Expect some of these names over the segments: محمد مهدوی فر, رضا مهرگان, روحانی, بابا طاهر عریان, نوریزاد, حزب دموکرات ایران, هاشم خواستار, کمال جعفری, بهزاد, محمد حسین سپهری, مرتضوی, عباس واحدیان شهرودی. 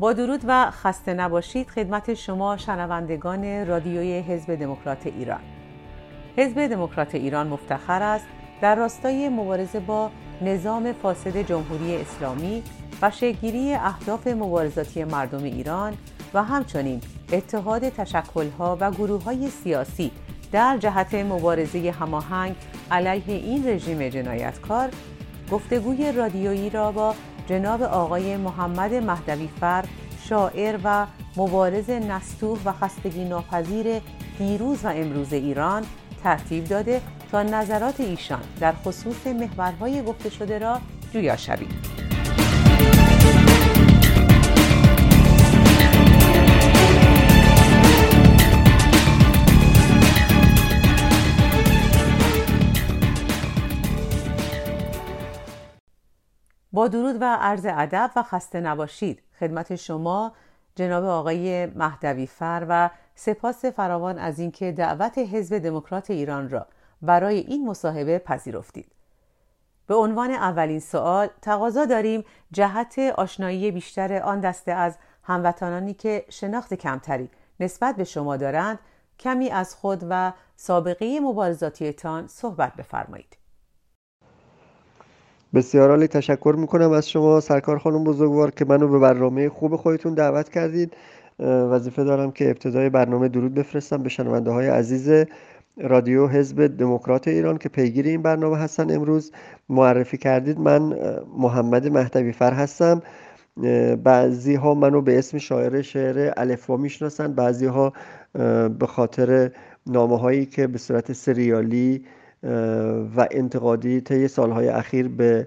با درود و خسته نباشید خدمت شما شنوندگان رادیوی حزب دموکرات ایران. حزب دموکرات ایران مفتخر است در راستای مبارزه با نظام فاسد جمهوری اسلامی و شکل‌گیری اهداف مبارزاتی مردم ایران و همچنین اتحاد تشکل‌ها و گروه‌های سیاسی در جهت مبارزه هماهنگ علیه این رژیم جنایتکار، گفتگوی رادیویی را با جناب آقای محمد مهدوی فر، شاعر و مبارز نستوه و خستگی ناپذیر دیروز و امروز ایران ترتیب داده تا نظرات ایشان در خصوص محورهای گفته شده را جویا شوید. با درود و عرض ادب و خسته نباشید خدمت شما جناب آقای مهدوی فر و سپاس فراوان از اینکه دعوت حزب دموکرات ایران را برای این مصاحبه پذیرفتید. به عنوان اولین سوال تقاضا داریم جهت آشنایی بیشتر آن دسته از هموطنانی که شناخت کمتری نسبت به شما دارند کمی از خود و سابقه مبارزاتیتان صحبت بفرمایید. بسیار عالی، تشکر میکنم از شما سرکار خانم بزرگوار که منو به برنامه خوب خودتون دعوت کردید. وظیفه دارم که ابتدای برنامه درود بفرستم به شنونده های عزیز رادیو حزب دموکرات ایران که پیگیر این برنامه هستن. امروز معرفی کردید، من محمد مهدوی فر هستم. بعضی ها منو به اسم شاعر شعر الفبا میشناسن، بعضی ها به خاطر نامه هایی که به صورت سریالی و انتقادی طی سالهای اخیر به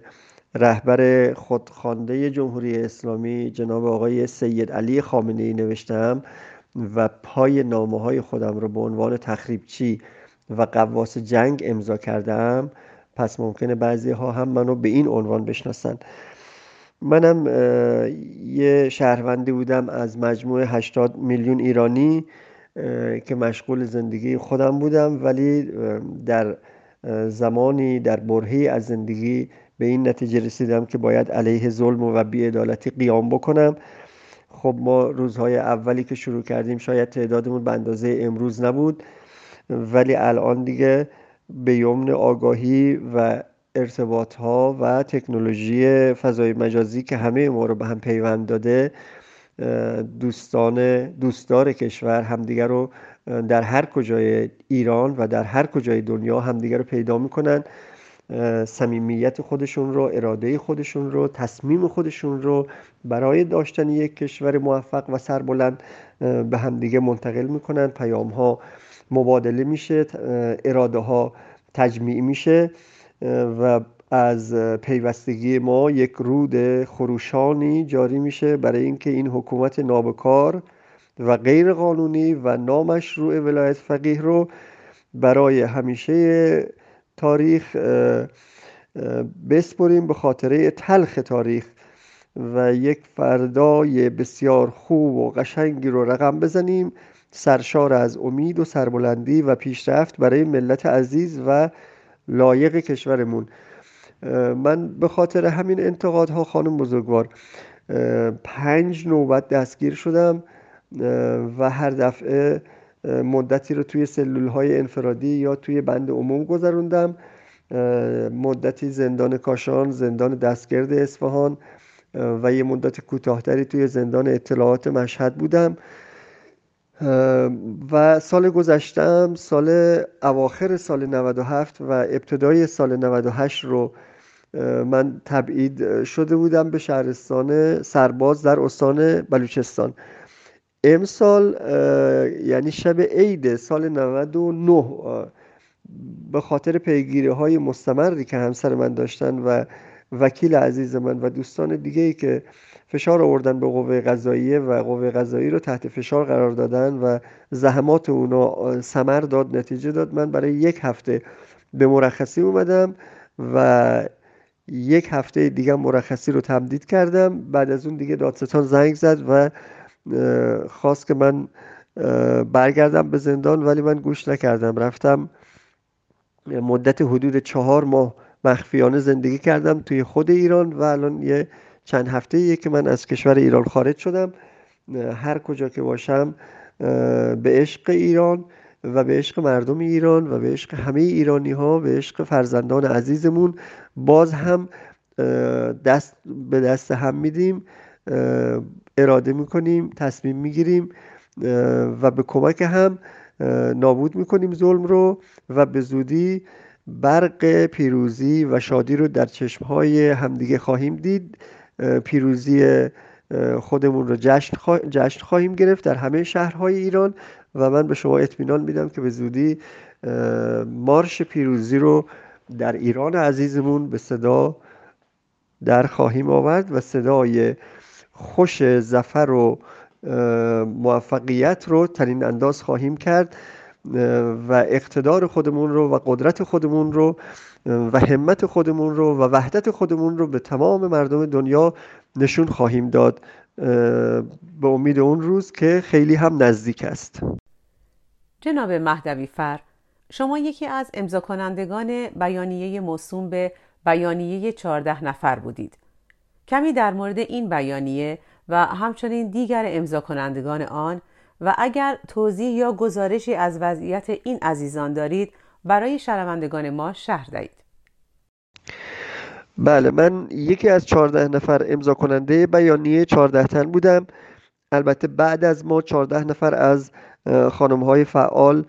رهبر خودخوانده جمهوری اسلامی جناب آقای سید علی خامنه‌ای نوشتم و پای نامه‌های خودم رو به عنوان تخریبچی و غواص جنگ امضا کردم، پس ممکنه بعضی‌ها هم منو به این عنوان بشناسن. منم یه شهروندی بودم از مجموع 80 میلیون ایرانی که مشغول زندگی خودم بودم، ولی در زمانی در برهه‌ای از زندگی به این نتیجه رسیدم که باید علیه ظلم و بی‌عدالتی قیام بکنم. خب ما روزهای اولی که شروع کردیم شاید تعدادمون به اندازه امروز نبود، ولی الان دیگه به یمن آگاهی و ارتباط‌ها و تکنولوژی فضای مجازی که همه ما رو به هم پیوند داده، دوستدار کشور همدیگر رو در هر کجای ایران و در هر کجای دنیا همدیگر رو پیدا میکنن، صمیمیت خودشون رو، اراده خودشون رو، تصمیم خودشون رو برای داشتن یک کشور موفق و سربلند به همدیگه منتقل میکنن. پیام ها مبادله میشه، اراده ها تجمیع میشه و از پیوستگی ما یک رود خروشانی جاری میشه برای اینکه این حکومت نابکار و غیر قانونی و نامشروع ولایت فقیه رو برای همیشه تاریخ بسپریم به خاطره تلخ تاریخ و یک فردای بسیار خوب و قشنگی رو رقم بزنیم، سرشار از امید و سربلندی و پیشرفت برای ملت عزیز و لایق کشورمون. من به خاطر همین انتقادها خانم بزرگوار 5 نوبت دستگیر شدم و هر دفعه مدتی رو توی سلولهای انفرادی یا توی بند عموم گذروندم، مدتی زندان کاشان، زندان دستگرد اصفهان و یه مدت کوتاه‌تری توی زندان اطلاعات مشهد بودم و سال گذشتم، سال اواخر سال 97 و ابتدای سال 98 رو من تبعید شده بودم به شهرستان سرباز در استان بلوچستان. امسال یعنی شب عید سال 99 به خاطر پیگیری‌های مستمری که همسر من داشتن و وکیل عزیز من و دوستان دیگه‌ای که فشار آوردن به قوه قضاییه و قوه قضاییه رو تحت فشار قرار دادن و زحمات اونا ثمر داد، نتیجه داد، من برای 1 هفته به مرخصی اومدم و 1 هفته دیگه مرخصی رو تمدید کردم. بعد از اون دیگه دادستان زنگ زد و خواست که من برگردم به زندان، ولی من گوش نکردم، رفتم مدت حدود 4 ماه مخفیانه زندگی کردم توی خود ایران و الان یه چند هفته‌ایه که من از کشور ایران خارج شدم. هر کجا که باشم به عشق ایران و به عشق مردم ایران و به عشق همه ایرانی‌ها، به عشق فرزندان عزیزمون باز هم دست به دست هم میدیم، اراده میکنیم، تصمیم میگیریم و به کمک هم نابود میکنیم ظلم رو، و به زودی برق پیروزی و شادی رو در چشمهای همدیگه خواهیم دید. پیروزی خودمون رو جشن خواهیم گرفت در همه شهرهای ایران، و من به شما اطمینان میدم که به زودی مارش پیروزی رو در ایران عزیزمون به صدا در خواهیم آورد و صدای خوش ظفر و موفقیت رو تنین انداز خواهیم کرد و اقتدار خودمون رو و قدرت خودمون رو و همت خودمون رو و وحدت خودمون رو به تمام مردم دنیا نشون خواهیم داد، به امید اون روز که خیلی هم نزدیک است. جناب مهدوی فر، شما یکی از امضاکنندگان بیانیه موسوم به بیانیه 14 نفر بودید. کمی در مورد این بیانیه و همچنین دیگر امضاکنندگان آن و اگر توضیح یا گزارشی از وضعیت این عزیزان دارید برای شنوندگان ما شرح دهید. بله، من یکی از 14 نفر امضا کننده بیانیه 14 تن بودم. البته بعد از ما 14 نفر از خانم‌های فعال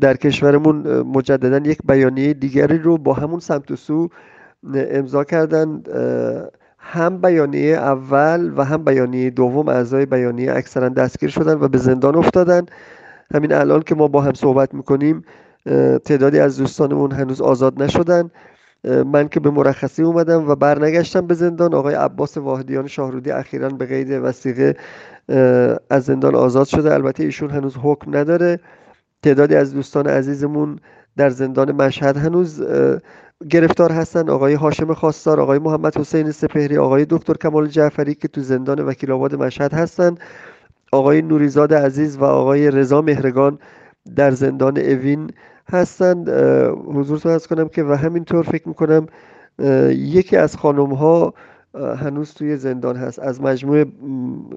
در کشورمون مجدداً یک بیانیه دیگری رو با همون سمت و سو امضا کردند. هم بیانیه اول و هم بیانیه دوم اعضای بیانیه اکثرا دستگیر شدند و به زندان افتادند. همین الان که ما با هم صحبت میکنیم تعدادی از دوستانمون هنوز آزاد نشدند. من که به مرخصی اومدم و برنگشتم به زندان، آقای عباس واحدیان شهرودی اخیراً به قید وثیقه از زندان آزاد شده. البته ایشون هنوز حکم نداره. تعدادی از دوستان عزیزمون در زندان مشهد هنوز گرفتار هستن، آقای هاشم خواستار، آقای محمد حسین سپهری، آقای دکتر کمال جعفری که تو زندان وکیل آباد مشهد هستن، آقای نوریزاد عزیز و آقای رضا مهرگان در زندان اوین هستند. حضورتون عرض کنم که و همینطور فکر میکنم یکی از خانم‌ها هنوز توی زندان هست از مجموع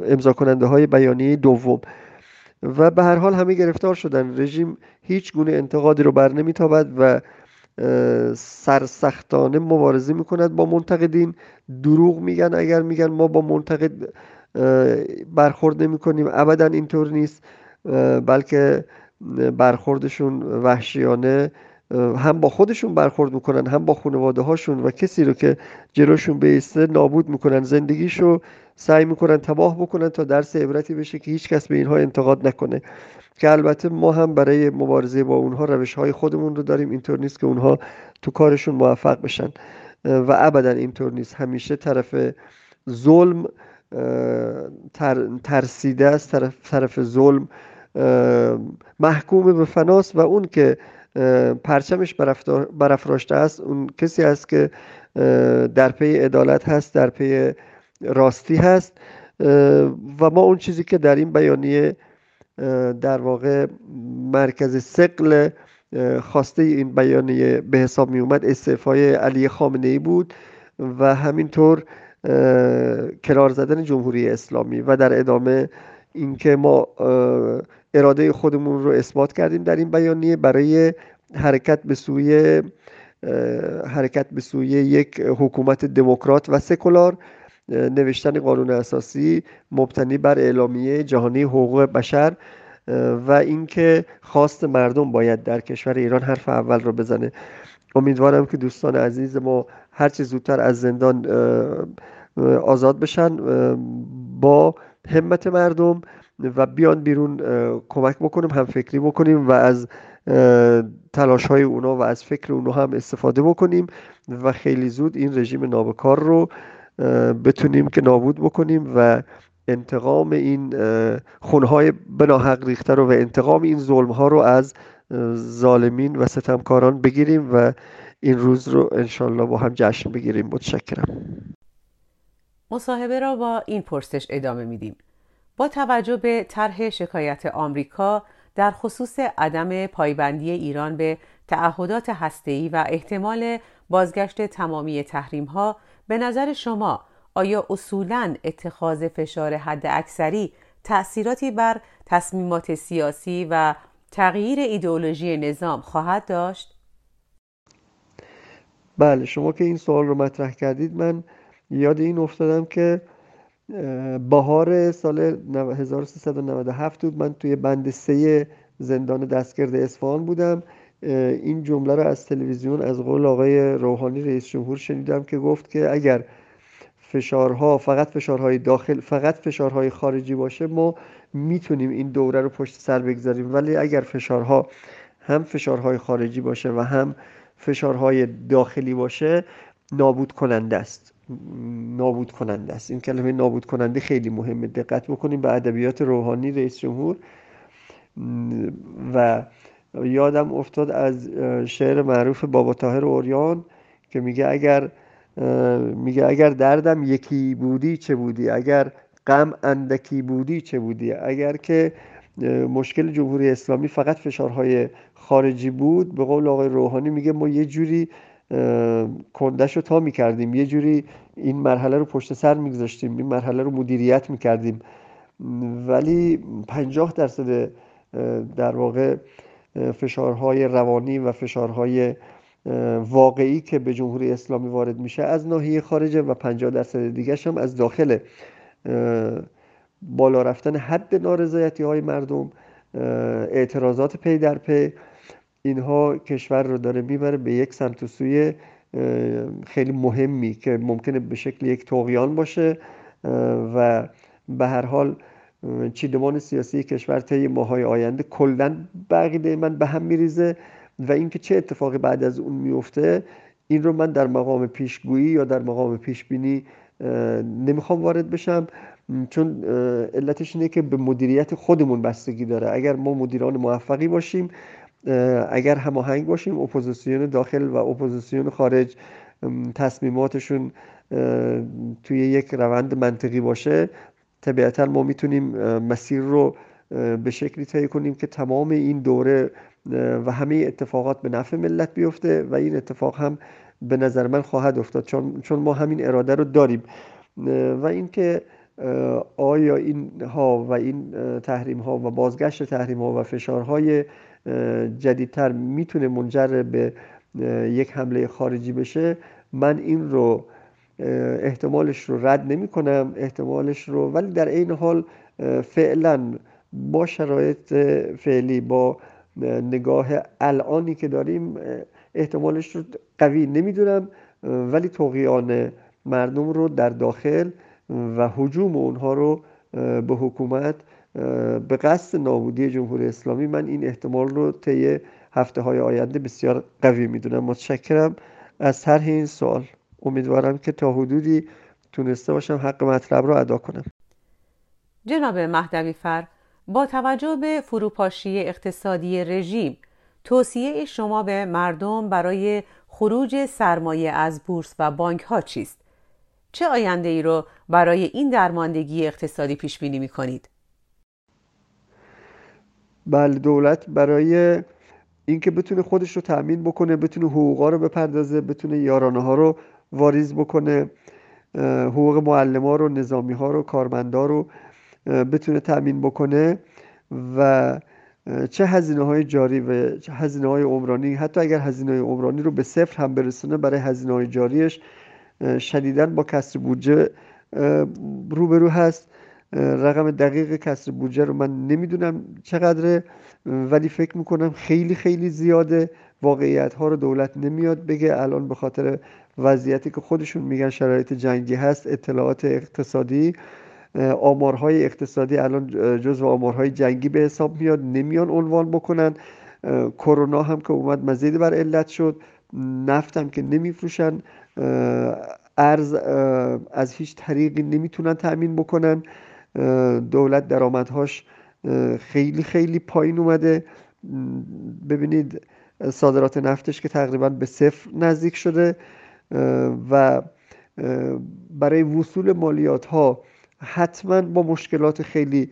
امضا کننده های بیانیه دوم. و به هر حال همه گرفتار شدن. رژیم هیچ گونه انتقادی رو بر نمیتابد و سرسختانه مبارزه میکند با منتقدین. دروغ میگن اگر میگن ما با منتقد برخورد نمیکنیم، ابدا اینطور نیست، بلکه برخوردشون وحشیانه، هم با خودشون برخورد میکنن هم با خانواده هاشون و کسی رو که جلوشون بایسته نابود میکنن، زندگیشو سعی میکنن تباه بکنن تا درس عبرتی بشه که هیچ کس به اینها انتقاد نکنه. که البته ما هم برای مبارزه با اونها روش‌های خودمون رو داریم. اینطور نیست که اونها تو کارشون موفق بشن و ابدا اینطور نیست. همیشه طرف ظلم ترسیده است، طرف ظلم محکوم به فناست و اون که پرچمش برافراشته است اون کسی است که در پی عدالت هست، در پی راستی هست. و ما اون چیزی که در این بیانیه در واقع مرکز ثقل خواسته این بیانیه به حساب می اومد استعفای علی خامنه‌ای بود و همینطور کنار زدن جمهوری اسلامی و در ادامه اینکه ما اراده خودمون رو اثبات کردیم در این بیانیه برای حرکت به سوی یک حکومت دموکرات و سکولار، نوشتن قانون اساسی مبتنی بر اعلامیه جهانی حقوق بشر و اینکه خواست مردم باید در کشور ایران حرف اول رو بزنه. امیدوارم که دوستان عزیز ما هر چه زودتر از زندان آزاد بشن با همت مردم و بیان بیرون، کمک بکنیم، هم فکری بکنیم و از تلاش‌های اونا و از فکر اونا هم استفاده بکنیم و خیلی زود این رژیم نابکار رو بتونیم که نابود بکنیم و انتقام این خونهای بناحق ریخته رو و انتقام این ظلم‌ها رو از ظالمین و ستمکاران بگیریم و این روز رو انشالله با هم جشن بگیریم. متشکرم. مصاحبه را با این پرسش ادامه میدیم. با توجه به طرح شکایت آمریکا در خصوص عدم پایبندی ایران به تعهدات هسته‌ای و احتمال بازگشت تمامی تحریم‌ها، به نظر شما آیا اصولاً اتخاذ فشار حداکثری تأثیراتی بر تصمیمات سیاسی و تغییر ایدئولوژی نظام خواهد داشت؟ بله، شما که این سوال رو مطرح کردید من یاد این افتادم که بهار سال 1397 بود. من توی بند 3 زندان دستگرد اصفهان بودم. این جمله رو از تلویزیون از قول آقای روحانی رئیس جمهور شنیدم که گفت که اگر فشارها فقط فشارهای خارجی باشه ما میتونیم این دوره رو پشت سر بگذاریم، ولی اگر فشارها هم فشارهای خارجی باشه و هم فشارهای داخلی باشه نابود کننده است. این کلمه نابود کننده خیلی مهمه، دقت بکنیم به ادبیات روحانی رئیس جمهور. و یادم افتاد از شعر معروف بابا طاهر عریان که میگه اگر دردم یکی بودی چه بودی، اگر غم اندکی بودی چه بودی. اگر که مشکل جمهوری اسلامی فقط فشارهای خارجی بود، به قول آقای روحانی میگه ما یه جوری کندش رو تا میکردیم، یه جوری این مرحله رو پشت سر میگذاشتیم، این مرحله رو مدیریت میکردیم، ولی 50% در واقع فشارهای روانی و فشارهای واقعی که به جمهوری اسلامی وارد میشه از ناحیه خارجه و 50% دیگرش هم از داخل بالا رفتن حد نارضایتی های مردم، اعتراضات پی در پی، اینها کشور رو داره میبره به یک سمت و سوی خیلی مهمی که ممکنه به شکل یک طغیان باشه و به هر حال چیدمان سیاسی کشور طی ماهای آینده کلاً بقیده من به هم میریزه و اینکه چه اتفاقی بعد از اون میفته این رو من در مقام پیشگویی یا در مقام پیشبینی نمیخوام وارد بشم، چون علتش اینه که به مدیریت خودمون بستگی داره. اگر ما مدیران موفقی باشیم، اگر هماهنگ باشیم، اپوزیسیون داخل و اپوزیسیون خارج تصمیماتشون توی یک روند منطقی باشه، طبیعتاً ما میتونیم مسیر رو به شکلی طی کنیم که تمام این دوره و همه اتفاقات به نفع ملت بیفته و این اتفاق هم به نظر من خواهد افتاد، چون ما همین اراده رو داریم. و اینکه آیا اینها و این تحریم ها و بازگشت تحریم ها و فشارهای جدیدتر میتونه منجر به یک حمله خارجی بشه، من این رو احتمالش رو رد نمی کنم، احتمالش رو، ولی در این حال فعلا با شرایط فعلی، با نگاه الانی که داریم، احتمالش رو قوی نمی دونم، ولی طغیان مردم رو در داخل و هجوم اونها رو به حکومت به قصد نابودی جمهوری اسلامی، من این احتمال رو طی هفته های آینده بسیار قوی می دونم. متشکرم از طرح این سوال. امیدوارم که تا حدودی تونسته باشم حق مطلب رو ادا کنم. جناب مهدوی فر، با توجه به فروپاشی اقتصادی رژیم، توصیه شما به مردم برای خروج سرمایه از بورس و بانک ها چیست؟ چه آینده ای رو برای این درماندگی اقتصادی پیش بینی می کنید؟ بله، دولت برای اینکه بتونه خودش رو تأمین بکنه، بتونه حقوقا رو بپردازه، بتونه یارانه ها رو واریز بکنه، حقوق معلما رو، نظامی ها رو، کارمندا رو بتونه تأمین بکنه و چه هزینه های جاری و چه هزینه های عمرانی، حتی اگر هزینه های عمرانی رو به صفر هم برسونه، برای هزینه های جاریش شدیداً با کسر بودجه روبرو هست. رقم دقیق کسر بودجه رو من نمیدونم چقدره، ولی فکر میکنم خیلی خیلی زیاده. واقعیت ها رو دولت نمیاد بگه. الان به خاطر وضعیتی که خودشون میگن شرایط جنگی هست، اطلاعات اقتصادی، آمارهای اقتصادی الان جزو آمارهای جنگی به حساب میاد، نمیان عنوان بکنن. کرونا هم که اومد مزید بر علت شد، نفت هم که نمیفروشن، ارز از هیچ طریقی نمیتونن تأمین بکنن، دولت درآمدهاش خیلی خیلی پایین اومده. ببینید صادرات نفتش که تقریبا به صفر نزدیک شده و برای وصول مالیات ها حتما با مشکلات خیلی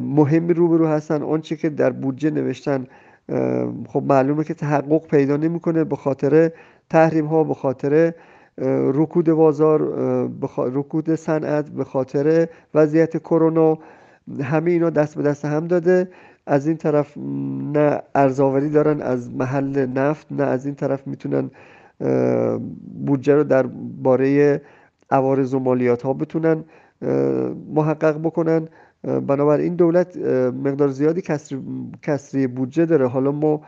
مهمی روبرو هستن. آنچه که در بودجه نوشتن خب معلومه که تحقق پیدا نمیکنه به خاطر تحریم ها، به خاطر رکود بازار، رکود صنعت به خاطر وضعیت کرونا، همه اینا دست به دست هم داده. از این طرف نه ارزآوری دارن از محل نفت، نه از این طرف میتونن بودجه رو در باره عوارض و مالیات ها بتونن محقق بکنن. بنابراین دولت مقدار زیادی کسری بودجه داره. حالا ما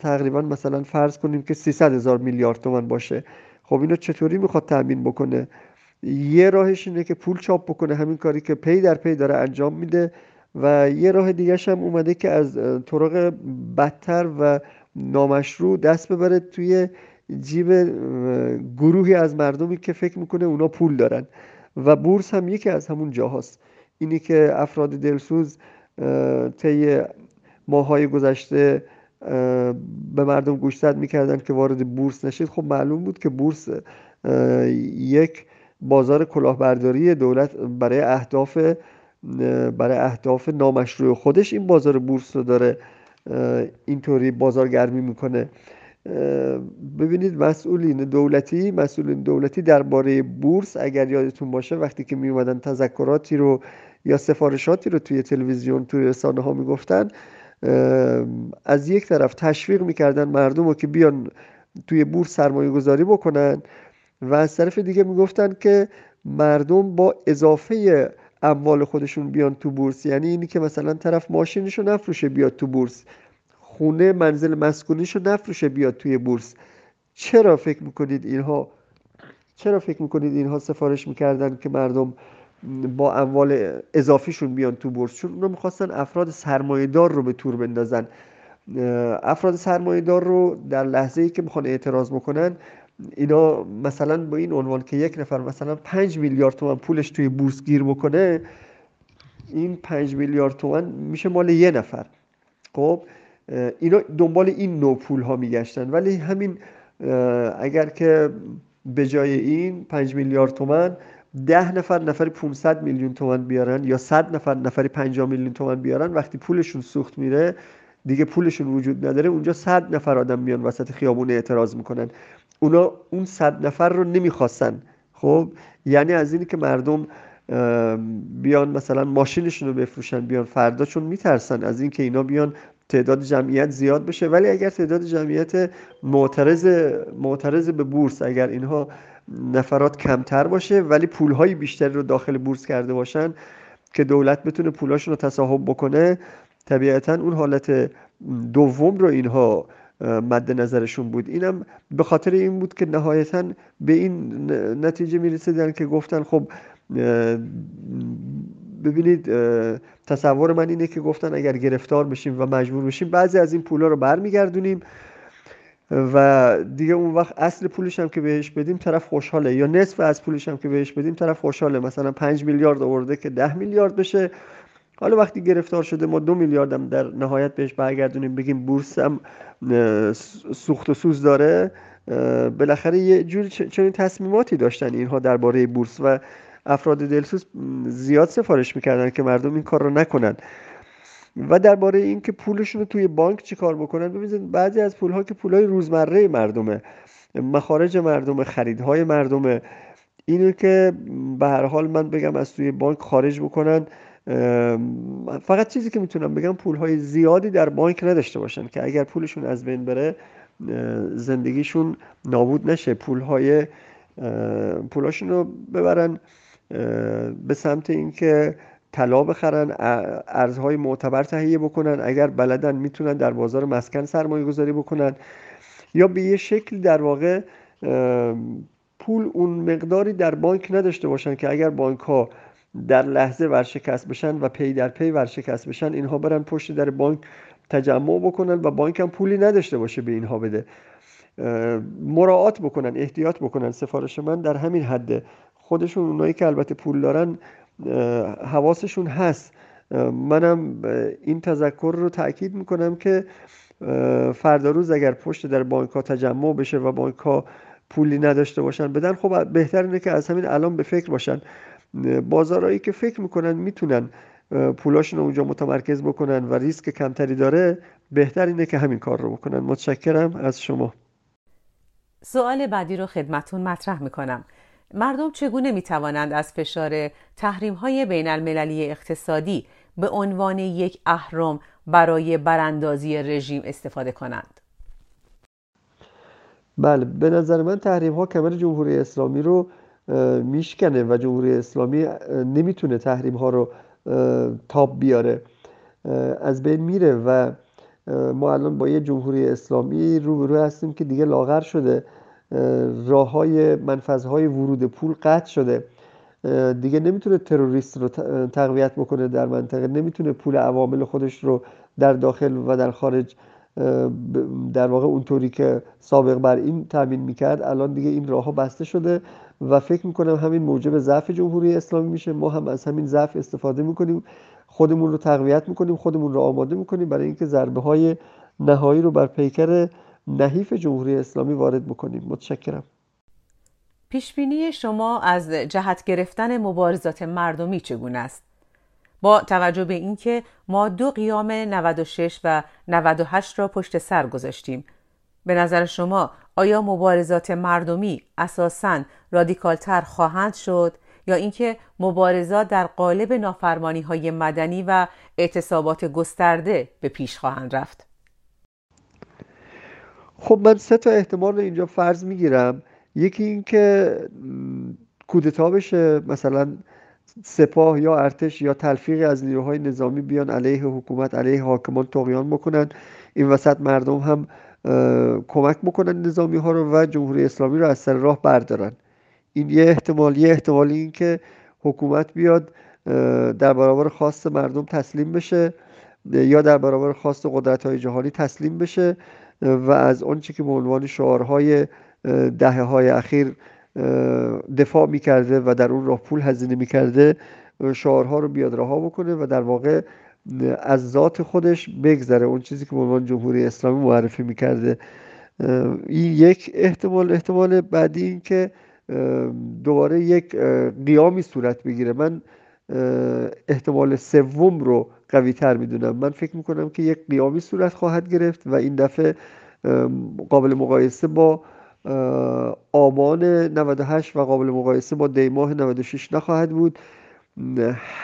تقریبا مثلا فرض کنیم که 300,000 میلیارد تومان باشه. خب اینو چطوری میخواد تأمین بکنه؟ یه راهش اینه که پول چاپ بکنه، همین کاری که پی در پی داره انجام میده، و یه راه دیگه‌ش هم اومده که از طرق بدتر و نامشروع دست ببره توی جیب گروهی از مردمی که فکر میکنه اونا پول دارن، و بورس هم یکی از همون جاهاست. اینی که افراد دلسوز طی ماهای گذشته به مردم گوشزد میکردن که وارد بورس نشید، خب معلوم بود که بورس یک بازار کلاهبرداری دولت برای اهداف نامشروع خودش این بازار بورس رو داره اینطوری بازارگرمی میکنه. ببینید مسئولین دولتی درباره بورس اگر یادتون باشه وقتی که می اومدن تذکراتی رو یا سفارشاتی رو توی تلویزیون توی رسانه ها میگفتن، از یک طرف تشویق میکردن مردم رو که بیان توی بورس سرمایه گذاری بکنن، و از طرف دیگه میگفتن که مردم با اضافه اموال خودشون بیان تو بورس. یعنی اینی که مثلا طرف ماشینشو نفروشه بیاد تو بورس، خونه منزل مسکونیشو نفروشه بیاد توی بورس. چرا فکر میکنید اینها سفارش میکردن که مردم با اموال اضافیشون بیان تو بورس؟ چون اونا میخواستن افراد سرمایه‌دار رو به تور بندازن. افراد سرمایه‌دار رو در لحظه‌ای که میخوان اعتراض بکنن، اینا مثلا با این عنوان که یک نفر مثلا 5 میلیارد تومان پولش توی بورس گیر بکنه، این 5 میلیارد تومان میشه مال یه نفر. خب اینا دنبال این نوع پول ها میگشتن، ولی همین اگر که به جای این 5 میلیارد تومان 10 نفر 500 میلیون تومان بیارن، یا 100 نفر 50 میلیون تومان بیارن، وقتی پولشون سوخت میره دیگه پولشون وجود نداره، اونجا 100 نفر آدم میان وسط خیابون اعتراض میکنن. اونا اون 100 نفر رو نمیخواستن. خب یعنی از اینی که مردم بیان مثلا ماشینشون رو بفروشن بیان فردا، چون میترسن از اینکه اینا بیان تعداد جمعیت زیاد بشه. ولی اگر تعداد جمعیت معترض به بورس، اگر اینها نفرات کمتر باشه ولی پولهای بیشتری رو داخل بورس کرده باشن که دولت بتونه پولاشون رو تصاحب بکنه، طبیعتاً اون حالت دوم رو اینها مد نظرشون بود. اینم به خاطر این بود که نهایتاً به این نتیجه میرسیدن که گفتن خب ببینید، تصور من اینه که گفتن اگر گرفتار بشیم و مجبور بشیم بعضی از این پولا رو برمیگردونیم و دیگه اون وقت اصل پولش هم که بهش بدیم طرف خوشحاله، یا نصف از پولش هم که بهش بدیم طرف خوشحاله. مثلا 5 میلیارد آورده که 10 میلیارد بشه، حالا وقتی گرفتار شده ما 2 میلیارد هم در نهایت بهش برگردونیم بگیم بورس هم سوخت و سوز داره. بالاخره یه جور چنین تصمیماتی داشتن اینها درباره بورس، و افراد دلسوز زیاد سفارش میکردن که مردم این کار رو نکنن. و درباره این که پولشون رو توی بانک چیکار بکنن، ببینید بعضی از پولها که پولهای روزمره مردمه، مخارج مردمه، خریدهای مردمه، اینو که به هر حال من بگم از توی بانک خارج بکنن. فقط چیزی که میتونم بگم پولهای زیادی در بانک نداشته باشن که اگر پولشون از بین بره زندگیشون نابود نشه. پولاشون رو ببرن به سمت اینکه طلا بخرن، ارزهای معتبر تهیه بکنن، اگر بلدن میتونن در بازار مسکن سرمایه گذاری بکنن، یا به یه شکل در واقع پول اون مقداری در بانک نداشته باشن که اگر بانک ها در لحظه ورشکست بشن و پی در پی ورشکست بشن، اینها برن پشت در بانک تجمع بکنن و بانک هم پولی نداشته باشه به اینها بده. مراعات بکنن، احتیاط بکنن. سفارش من در همین حده. خودشون اونایی که البته پول دارن حواسشون هست. منم این تذکر رو تأکید میکنم که فردا روز اگر پشت در بانک ها تجمع بشه و بانک ها پولی نداشته باشن بدن، خب بهتر اینه که از همین الان به فکر باشن. بازارهایی که فکر میکنن میتونن پولاشون رو اونجا متمرکز بکنن و ریسک کمتری داره، بهتر اینه که همین کار رو بکنن. متشکرم از شما. سوال بعدی رو خدمتون مطرح میکنم. مردم چگونه میتوانند از فشار تحریم‌های بین‌المللی اقتصادی به عنوان یک اهرم برای براندازی رژیم استفاده کنند؟ بله، به نظر من تحریم‌ها کمر جمهوری اسلامی رو میشکنه و جمهوری اسلامی نمیتونه تحریم‌ها رو تاب بیاره، از بین میره و ما الان با یه جمهوری اسلامی روبرو هستیم که دیگه لاغر شده، راه‌های منفذهای ورود پول قطع شده، دیگه نمیتونه تروریست رو تقویت بکنه در منطقه، نمیتونه پول عوامل خودش رو در داخل و در خارج در واقع اونطوری که سابق بر این تامین میکرد. الان دیگه این راه‌ها بسته شده و فکر میکنم همین موجب ضعف جمهوری اسلامی میشه. ما هم از همین ضعف استفاده میکنیم، خودمون رو تقویت میکنیم، خودمون رو آماده میکنیم برای اینکه ضربه‌های نهایی رو بر پیکر نحیف جمهوری اسلامی وارد بکنیم. متشکرم. پیشبینی شما از جهت گرفتن مبارزات مردمی چگونه است؟ با توجه به اینکه ما دو قیام 96 و 98 را پشت سر گذاشتیم، به نظر شما آیا مبارزات مردمی اساساً رادیکالتر خواهند شد یا اینکه مبارزات در قالب نافرمانی‌های مدنی و اعتصابات گسترده به پیش خواهند رفت؟ خب من سه تا احتمال رو اینجا فرض میگیرم. یکی این که کودتا بشه، مثلا سپاه یا ارتش یا تلفیقی از نیروهای نظامی بیان علیه حکومت، علیه حاکمان طغیان بکنن، این وسط مردم هم کمک بکنن نظامی ها رو و جمهوری اسلامی رو از سر راه بردارن. این یه احتمال. یه احتمال این که حکومت بیاد در برابر خواست مردم تسلیم بشه یا در برابر خواست قدرت های جهانی تسلیم بشه و از آنچه که به عنوان شعارهای دهه های اخیر دفاع میکرده و در اون راه پول هزینه میکرده شعارها رو بیاد رها بکنه و در واقع از ذات خودش بگذره، اون چیزی که به عنوان جمهوری اسلامی معرفی میکرده. این یک احتمال. احتمال بعدی این که دوباره یک قیامی صورت بگیره. من احتمال سوم رو قوی تر میدونم. من فکر میکنم که یک قیامی صورت خواهد گرفت و این دفعه قابل مقایسه با آبان 98 و قابل مقایسه با دیماه 96 نخواهد بود.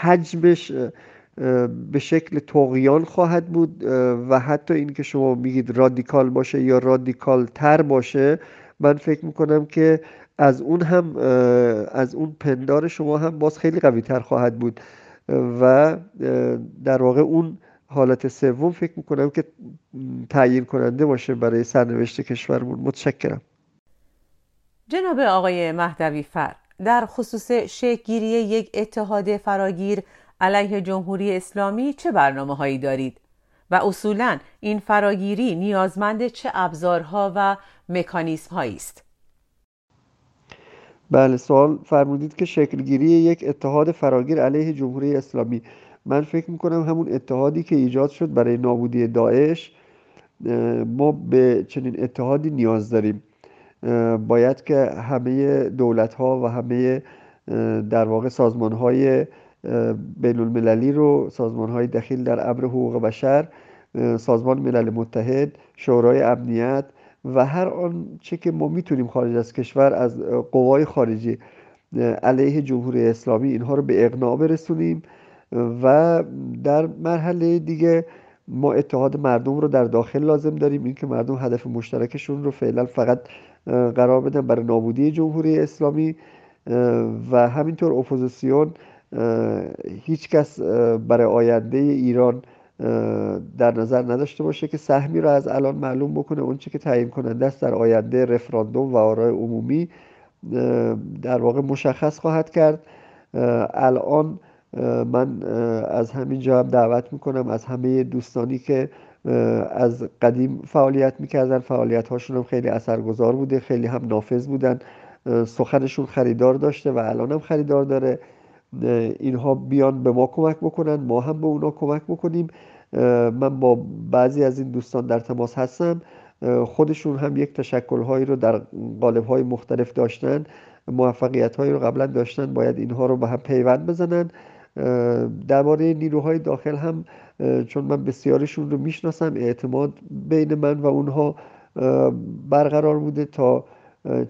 حجمش به شکل طغیان خواهد بود و حتی این که شما میگید رادیکال باشه یا رادیکال تر باشه، من فکر میکنم که از اون پندار شما هم باز خیلی قوی تر خواهد بود و در واقع اون حالت سوم فکر میکنم که تعیین کننده باشه برای سرنوشت کشورمون. متشکرم. جناب آقای مهدوی فر، در خصوص شکل‌گیری یک اتحاد فراگیر علیه جمهوری اسلامی چه برنامه‌هایی دارید و اصولاً این فراگیری نیازمند چه ابزارها و مکانیزم‌هایی است؟ بله، سوال فرمودید که شکل‌گیری یک اتحاد فراگیر علیه جمهوری اسلامی. من فکر می‌کنم همون اتحادی که ایجاد شد برای نابودی داعش، ما به چنین اتحادی نیاز داریم. باید که همه دولت‌ها و همه در واقع سازمان‌های بین‌المللی رو، سازمان‌های دخیل در امر حقوق بشر، سازمان ملل متحد، شورای امنیت و هر آن چه که ما میتونیم خارج از کشور از قوای خارجی علیه جمهوری اسلامی، اینها رو به اقناع برسونیم و در مرحله دیگه ما اتحاد مردم رو در داخل لازم داریم. این که مردم هدف مشترکشون رو فعلا فقط قرار بدن برای نابودی جمهوری اسلامی و همینطور اپوزیسیون. هیچ کس برای آینده ایران در نظر نداشته باشه که سهمی را از الان معلوم بکنه. اون چه که تعیین کننده است در آینده، رفراندوم و آرای عمومی در واقع مشخص خواهد کرد. الان من از همین جا هم دعوت میکنم از همه دوستانی که از قدیم فعالیت میکردن، فعالیت هاشون هم خیلی اثرگذار بوده، خیلی هم نافذ بودن، سخنشون خریدار داشته و الان هم خریدار داره، اینها بیان به ما کمک بکنن، ما هم به اونا کمک بکنیم. من با بعضی از این دوستان در تماس هستم، خودشون هم یک تشکل‌هایی رو در قالب‌های مختلف داشتن، موفقیت‌هایی رو قبلا داشتن، باید اینها رو به هم پیوند بزنن. درباره نیروهای داخل هم چون من بسیارشون رو میشناسم، اعتماد بین من و اونها برقرار بوده تا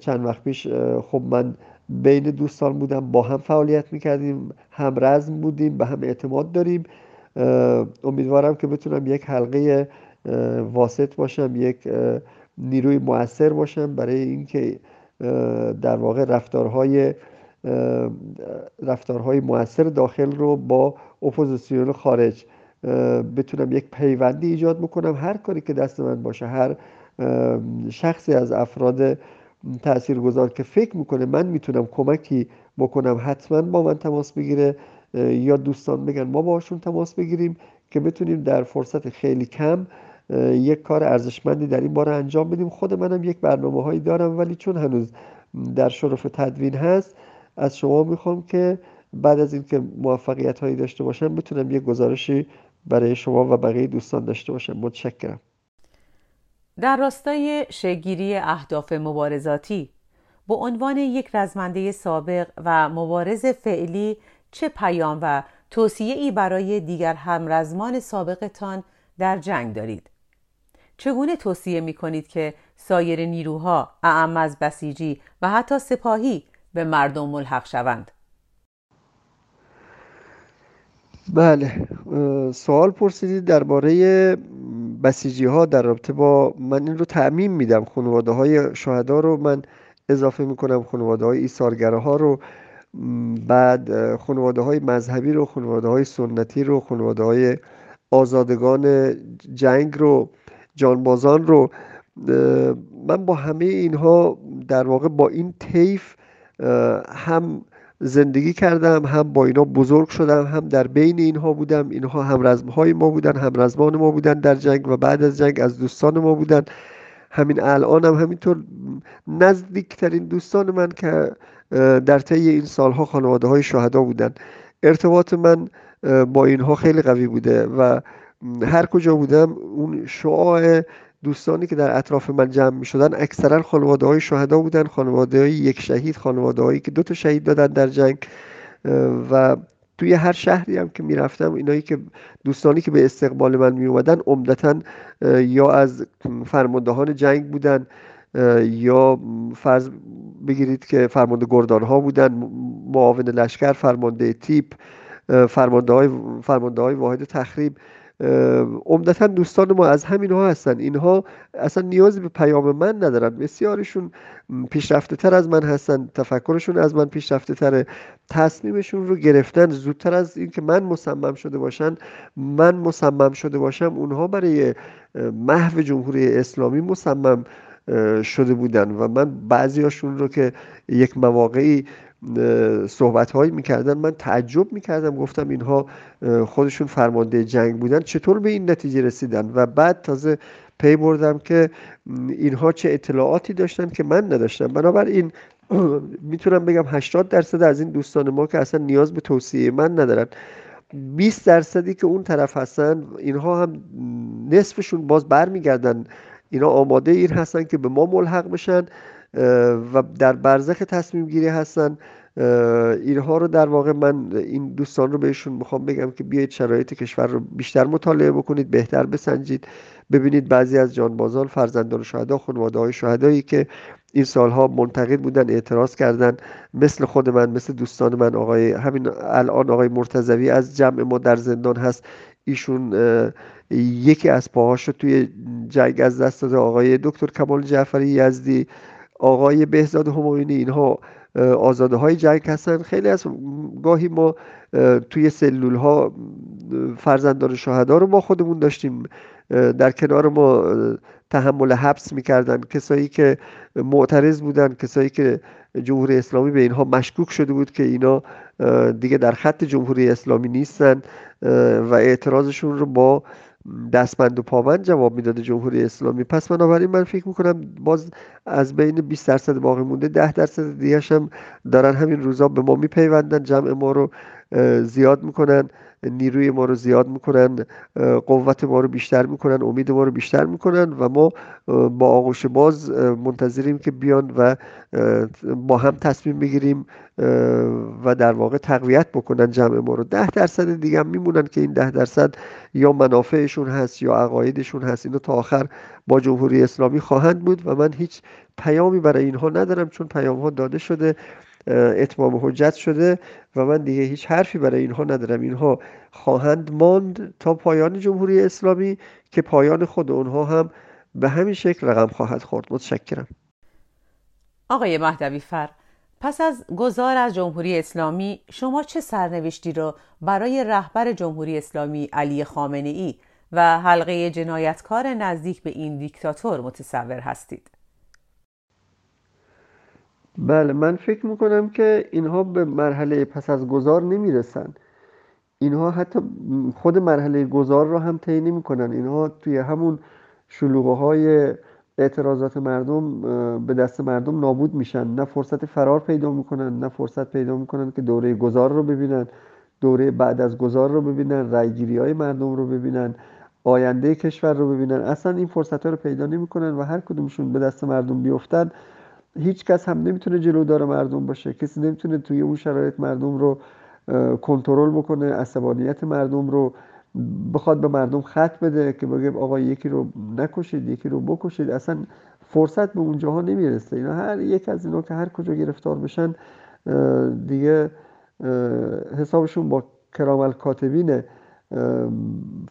چند وقت پیش خب من بین دوستان بودم، با هم فعالیت میکردیم، هم رزم بودیم، به هم اعتماد داریم. امیدوارم که بتونم یک حلقه واسط باشم، یک نیروی مؤثر باشم برای اینکه در واقع رفتارهای مؤثر داخل رو با اپوزیسیون خارج بتونم یک پیوندی ایجاد بکنم. هر کاری که دست من باشه، هر شخصی از افراد تاثیرگذار که فکر میکنه من میتونم کمکی بکنم، حتما با من تماس بگیره یا دوستان بگن ما باشون تماس بگیریم که بتونیم در فرصت خیلی کم یک کار ارزشمندی در این باره انجام بدیم. خود منم یک برنامه‌هایی دارم، ولی چون هنوز در شرف تدوین هست، از شما میخوام که بعد از اینکه موفقیت هایی داشته باشم بتونم یک گزارشی برای شما و بقیه دوستان داشته باشم. متشکرم. در راستای شگیری اهداف مبارزاتی، با عنوان یک رزمنده سابق و مبارز فعلی، چه پیام و توصیه‌ای برای دیگر همرزمان سابقتان در جنگ دارید؟ چگونه توصیه می‌کنید که سایر نیروها، اعم از بسیجی و حتی سپاهی، به مردم ملحق شوند؟ بله، سوال پرسیدید درباره بسیجی‌ها در رابطه با من. این رو تعمیم میدم، خانواده‌های شهدا رو من اضافه میکنم، خانواده‌های ایثارگراها رو، بعد خانواده‌های مذهبی رو، خانواده‌های سنتی رو، خانواده‌های آزادگان جنگ رو، جانبازان رو. من با همه اینها در واقع با این طیف هم زندگی کردم، هم با اینا بزرگ شدم، هم در بین اینها بودم. اینها همرزمهای ما بودن، همرزمان ما بودن در جنگ و بعد از جنگ از دوستان ما بودن. همین الان هم همینطور نزدیکترین دوستان من که در طی این سالها خانواده های شهدا بودن، ارتباط من با اینها خیلی قوی بوده و هر کجا بودم اون شعاع دوستانی که در اطراف من جمع می شدن اکثرا خانواده های شهدا بودن، خانواده های یک شهید، خانواده هایی که دو تا شهید دادن در جنگ. و توی هر شهری هم که می رفتم، اینایی که دوستانی که به استقبال من می اومدن عمدتاً یا از فرماندهان جنگ بودن، یا فرض بگیرید که فرمانده گردان ها بودن، معاون لشکر، فرمانده تیپ، فرمانده های واحد تخریب. عمدتاً دوستان ما از همینها هستن. اینها اصلا نیازی به پیام من ندارن، بسیارشون پیشرفته تر از من هستن، تفکرشون از من پیشرفته تره، تصمیمشون رو گرفتن زودتر از این که من مصمم شده باشم. اونها برای محو جمهوری اسلامی مصمم شده بودن و من بعضیاشون رو که یک مواقعی صحبت‌هایی می‌کردن من تعجب می‌کردم، گفتم اینها خودشون فرمانده جنگ بودن چطور به این نتیجه رسیدن؟ و بعد تازه پی بردم که اینها چه اطلاعاتی داشتن که من نداشتم. بنابراین میتونم بگم 80% از این دوستان ما که اصلا نیاز به توصیه من ندارن، 20%ی که اون طرف هستن اینها هم نصفشون باز برمیگردن، اینا آماده این هستن که به ما ملحق بشن و در برزخ تصمیم گیری هستن. اینها رو در واقع من این دوستان رو بهشون میخوام بگم که بیایید شرایط کشور رو بیشتر مطالعه بکنید، بهتر بسنجید، ببینید بعضی از جانبازان، فرزندان شهدا، خانواده های شهدایی که این سالها منتقد بودن، اعتراض کردن، مثل خود من، مثل دوستان من، همین الان آقای مرتضوی از جمع ما در زندان هست، ایشون یکی از پاهاش رو توی جنگ از دست داده، آقای دکتر کمال جعفری یزدی، آقای بهزاد همایونی، اینها آزاده های جنگ هستن. خیلی از گاهی ما توی سلول ها فرزندان شهدا رو ما خودمون داشتیم، در کنار ما تحمل حبس میکردن کسایی که معترض بودن، کسایی که جمهوری اسلامی به اینها مشکوک شده بود که اینا دیگه در خط جمهوری اسلامی نیستن و اعتراضشون رو با دستبند و پابند جواب میداده جمهوری اسلامی. پس بنابراین من فکر میکنم باز از بین 20% باقی مونده، 10% دیگه هم دارن همین روزا به ما میپیوندن، جمع ما رو زیاد میکنن، نیروی ما رو زیاد میکنن، قوت ما رو بیشتر میکنن، امید ما رو بیشتر میکنن و ما با آغوش باز منتظریم که بیان و با هم تصمیم بگیریم و در واقع تقویت بکنن جمع ما رو. 10% دیگه هم میمونن که این 10% یا منافعشون هست یا عقایدشون هست. اینو تا آخر با جمهوری اسلامی خواهند بود و من هیچ پیامی برای اینها ندارم، چون پیام‌ها داده شده، اتمام حجت شده و من دیگه هیچ حرفی برای اینها ندارم. اینها خواهند ماند تا پایان جمهوری اسلامی که پایان خود اونها هم به همین شکل رقم خواهد خورد. متشکرم. آقای مهدوی فر، پس از گذار از جمهوری اسلامی شما چه سرنوشتی رو برای رهبر جمهوری اسلامی علی خامنه‌ای و حلقه جنایتکار نزدیک به این دیکتاتور متصور هستید؟ بله، من فکر میکنم که اینها به مرحله پس از گذار نمیرسن. اینها حتی خود مرحله گذار را هم طی نمیکنن. اینها توی همون شلوغه های اعتراضات مردم به دست مردم نابود میشن. نه فرصت فرار پیدا میکنن، نه فرصت پیدا میکنن که دوره گذار رو ببینن، دوره بعد از گذار رو ببینن، رایگیری های مردم رو ببینن، آینده کشور رو ببینن. اصلا این فرصت ها رو پیدا نمیکنن و هر کدومشون به دست مردم بیفتن، هیچ کس هم نمیتونه جلودار مردم باشه، کسی نمیتونه توی اون شرایط مردم رو کنترل بکنه، عصبانیت مردم رو بخواد به مردم خط بده که بگه آقا یکی رو نکشید، یکی رو بکشید. اصلا فرصت به اونجاها نمیرسه. اینا هر یک از اینا که هر کجا گرفتار بشن دیگه حسابشون با کرامل کاتبینه.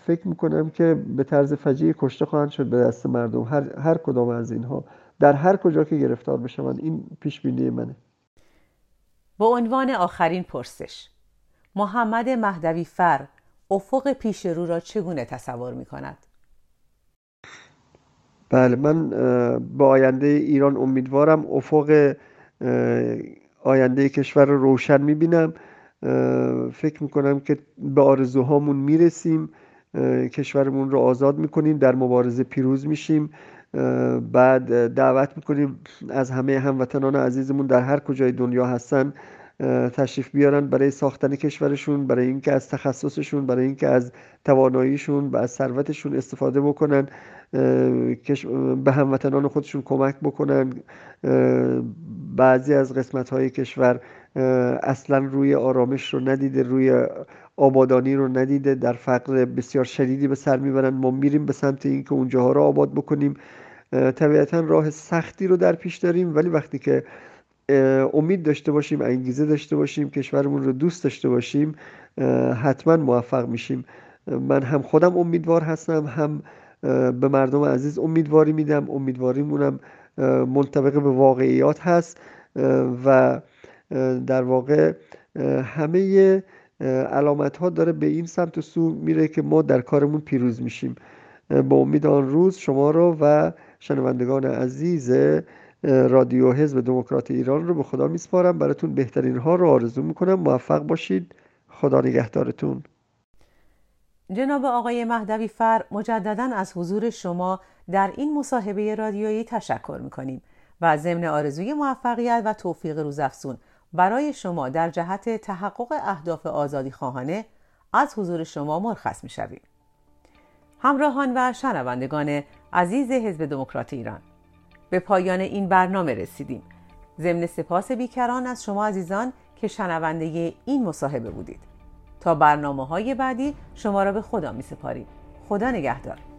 فکر میکنم که به طرز فجیعی کشته خواهند شد به دست مردم، هر کدام از اینها، در هر کجا که گرفتار بشوند. این پیش بینی منه. با عنوان آخرین پرسش، محمد مهدوی فر افق پیش رو را چگونه تصور می‌کند؟ بله، من به آینده ایران امیدوارم. افق آینده کشور رو روشن می‌بینم. فکر می‌کنم که به آرزوهامون میرسیم، کشورمون رو آزاد می‌کنیم، در مبارزه پیروز می‌شیم. بعد دعوت میکنیم از همه هموطنان عزیزمون در هر کجای دنیا هستن تشریف بیارن برای ساختن کشورشون، برای اینکه از تخصصشون، برای اینکه از تواناییشون و از ثروتشون استفاده بکنن، به هموطنان خودشون کمک بکنن. بعضی از قسمت‌های کشور اصلا روی آرامش رو ندیده، روی آبادانی رو ندیده، در فقر بسیار شدیدی به سر میبرن. ما میریم به سمت اینکه اونجاها رو آباد بکنیم. طبیعتا راه سختی رو در پیش داریم، ولی وقتی که امید داشته باشیم، انگیزه داشته باشیم، کشورمون رو دوست داشته باشیم، حتما موفق میشیم. من هم خودم امیدوار هستم، هم به مردم عزیز امیدواری میدم. امیدواریمونم منطبق به واقعیات هست و در واقع همه علامت ها داره به این سمت و سو میره که ما در کارمون پیروز میشیم. با امید آن روز شما رو و شنوندگان عزیز رادیو حزب دموکرات ایران رو به خدا میسپارم. براتون بهترین ها رو آرزو میکنم. موفق باشید. خدا نگهدارتون. جناب آقای مهدوی فر، مجدداً از حضور شما در این مصاحبه رادیویی تشکر میکنیم و ضمن آرزوی موفقیت و توفیق روزافزون برای شما در جهت تحقق اهداف آزادی خواهانه از حضور شما مرخص می‌شویم. همراهان و شنوندگان عزیز حزب دموکرات ایران، به پایان این برنامه رسیدیم. ضمن سپاس بیکران از شما عزیزان که شنونده این مصاحبه بودید. تا برنامه‌های بعدی شما را به خدا می‌سپاریم. خدا نگهدار.